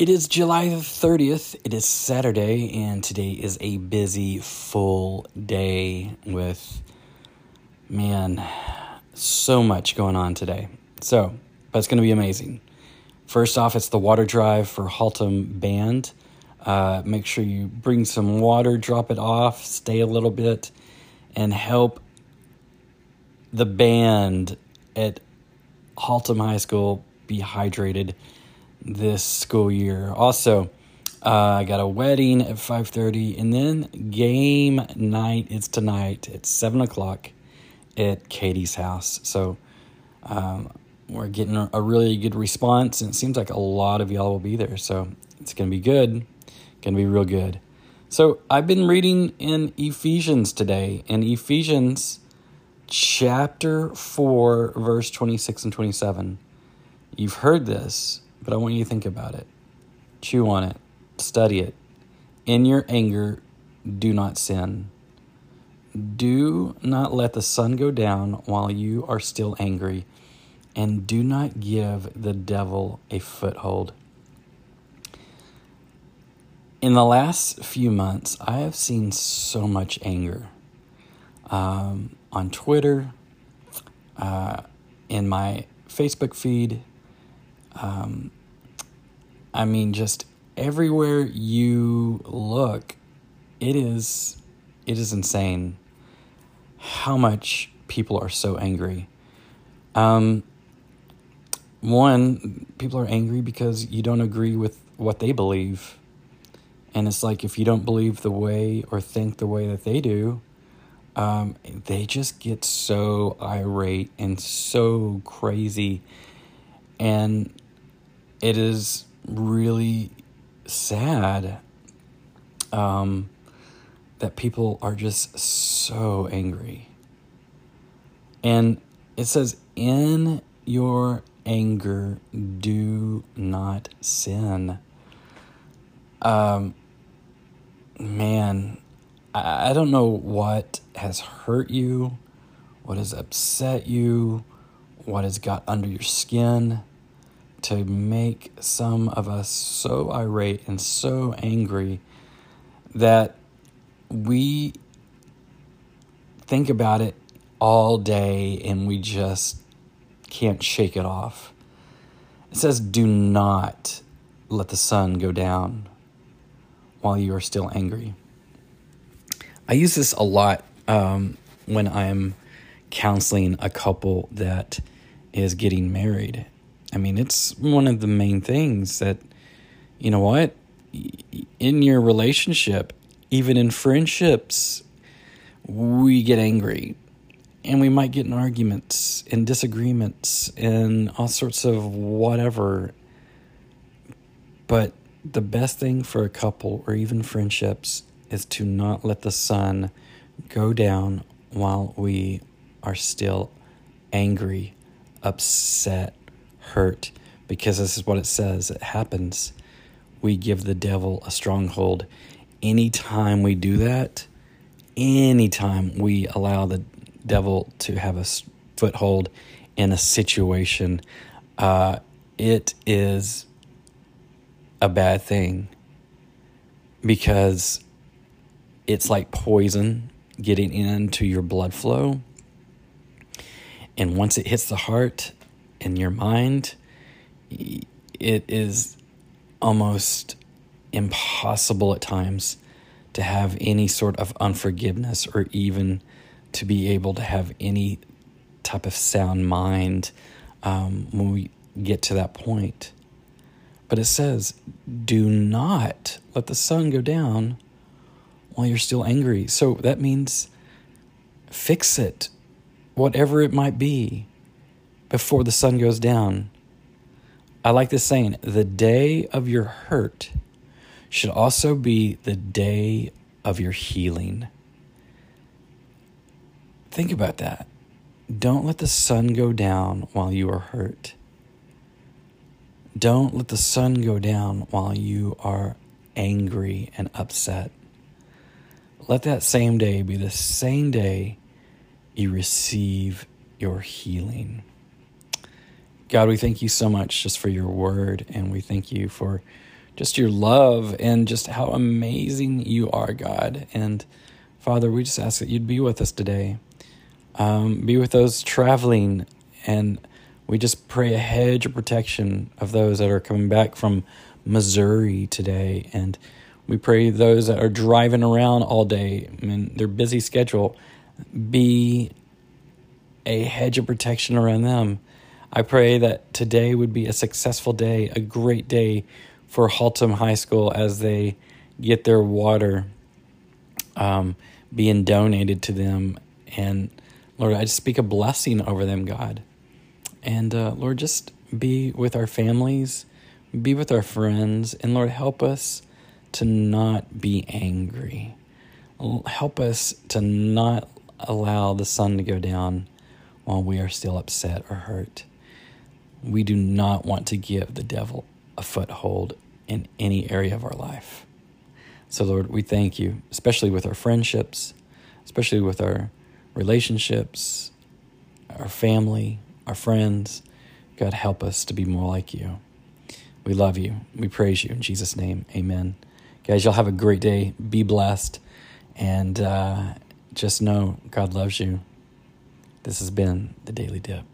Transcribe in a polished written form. It is July 30th. It is Saturday, and today is a busy, full day with, man, so much going on today. But it's going to be amazing. First off, it's the water drive for Haltom Band. Make sure you bring some water, drop it off, stay a little bit, and help the band at Haltom High School be hydrated this school year. Also, I got a wedding at 5:30, and then game night is tonight at 7 o'clock at Katie's house. So we're getting a really good response, and it seems like a lot of y'all will be there. So it's going to be good. Going to be real good. So I've been reading in Ephesians today, in Ephesians chapter 4, verse 26 and 27. You've heard this, but I want you to think about it. Chew on it. Study it. In your anger, do not sin. Do not let the sun go down while you are still angry, and do not give the devil a foothold. In the last few months, I have seen so much anger on Twitter, in my Facebook feed. I mean, just everywhere you look, it is insane how much people are so angry. One, people are angry because you don't agree with what they believe. And it's like, if you don't believe the way or think the way that they do, they just get so irate and so crazy. And it is really sad that people are just so angry. And it says, in your anger, do not sin. Man, I don't know what has hurt you, what has upset you, what has got under your skin to make some of us so irate and so angry that we think about it all day and we just can't shake it off. It says, do not let the sun go down while you are still angry. I use this a lot when I'm counseling a couple that is getting married. I mean, it's one of the main things that, you know what, in your relationship, even in friendships, we get angry. And we might get in arguments and disagreements and all sorts of whatever. But the best thing for a couple or even friendships is to not let the sun go down while we are still angry, upset, hurt, because this is what it says. It happens. We give the devil a stronghold. Anytime we do that, anytime we allow the devil to have a foothold in a situation, it is a bad thing, because it's like poison getting into your blood flow. And once it hits the heart and your mind, it is almost impossible at times to have any sort of unforgiveness or even to be able to have any type of sound mind when we get to that point. But it says, do not let the sun go down while you're still angry. So that means fix it, whatever it might be, before the sun goes down. I like this saying, the day of your hurt should also be the day of your healing. Think about that. Don't let the sun go down while you are hurt. Don't let the sun go down while you are angry and upset. Let that same day be the same day you receive your healing. God, we thank you so much just for your word, and we thank you for just your love and just how amazing you are, God. And Father, we just ask that you'd be with us today. Be with those traveling, and we just pray a hedge of protection of those that are coming back from Missouri today. And we pray those that are driving around all day, I mean, their busy schedule, be a hedge of protection around them. I pray that today would be a successful day, a great day for Haltom High School as they get their water being donated to them. And Lord, I just speak a blessing over them, God. And Lord, just be with our families, be with our friends, and Lord, help us to not be angry. Help us to not allow the sun to go down while we are still upset or hurt. We do not want to give the devil a foothold in any area of our life. So Lord, we thank you, especially with our friendships, especially with our relationships, our family, our friends. God, help us to be more like you. We love you. We praise you in Jesus' name. Amen. Guys, y'all have a great day. Be blessed. And just know God loves you. This has been The Daily Dip.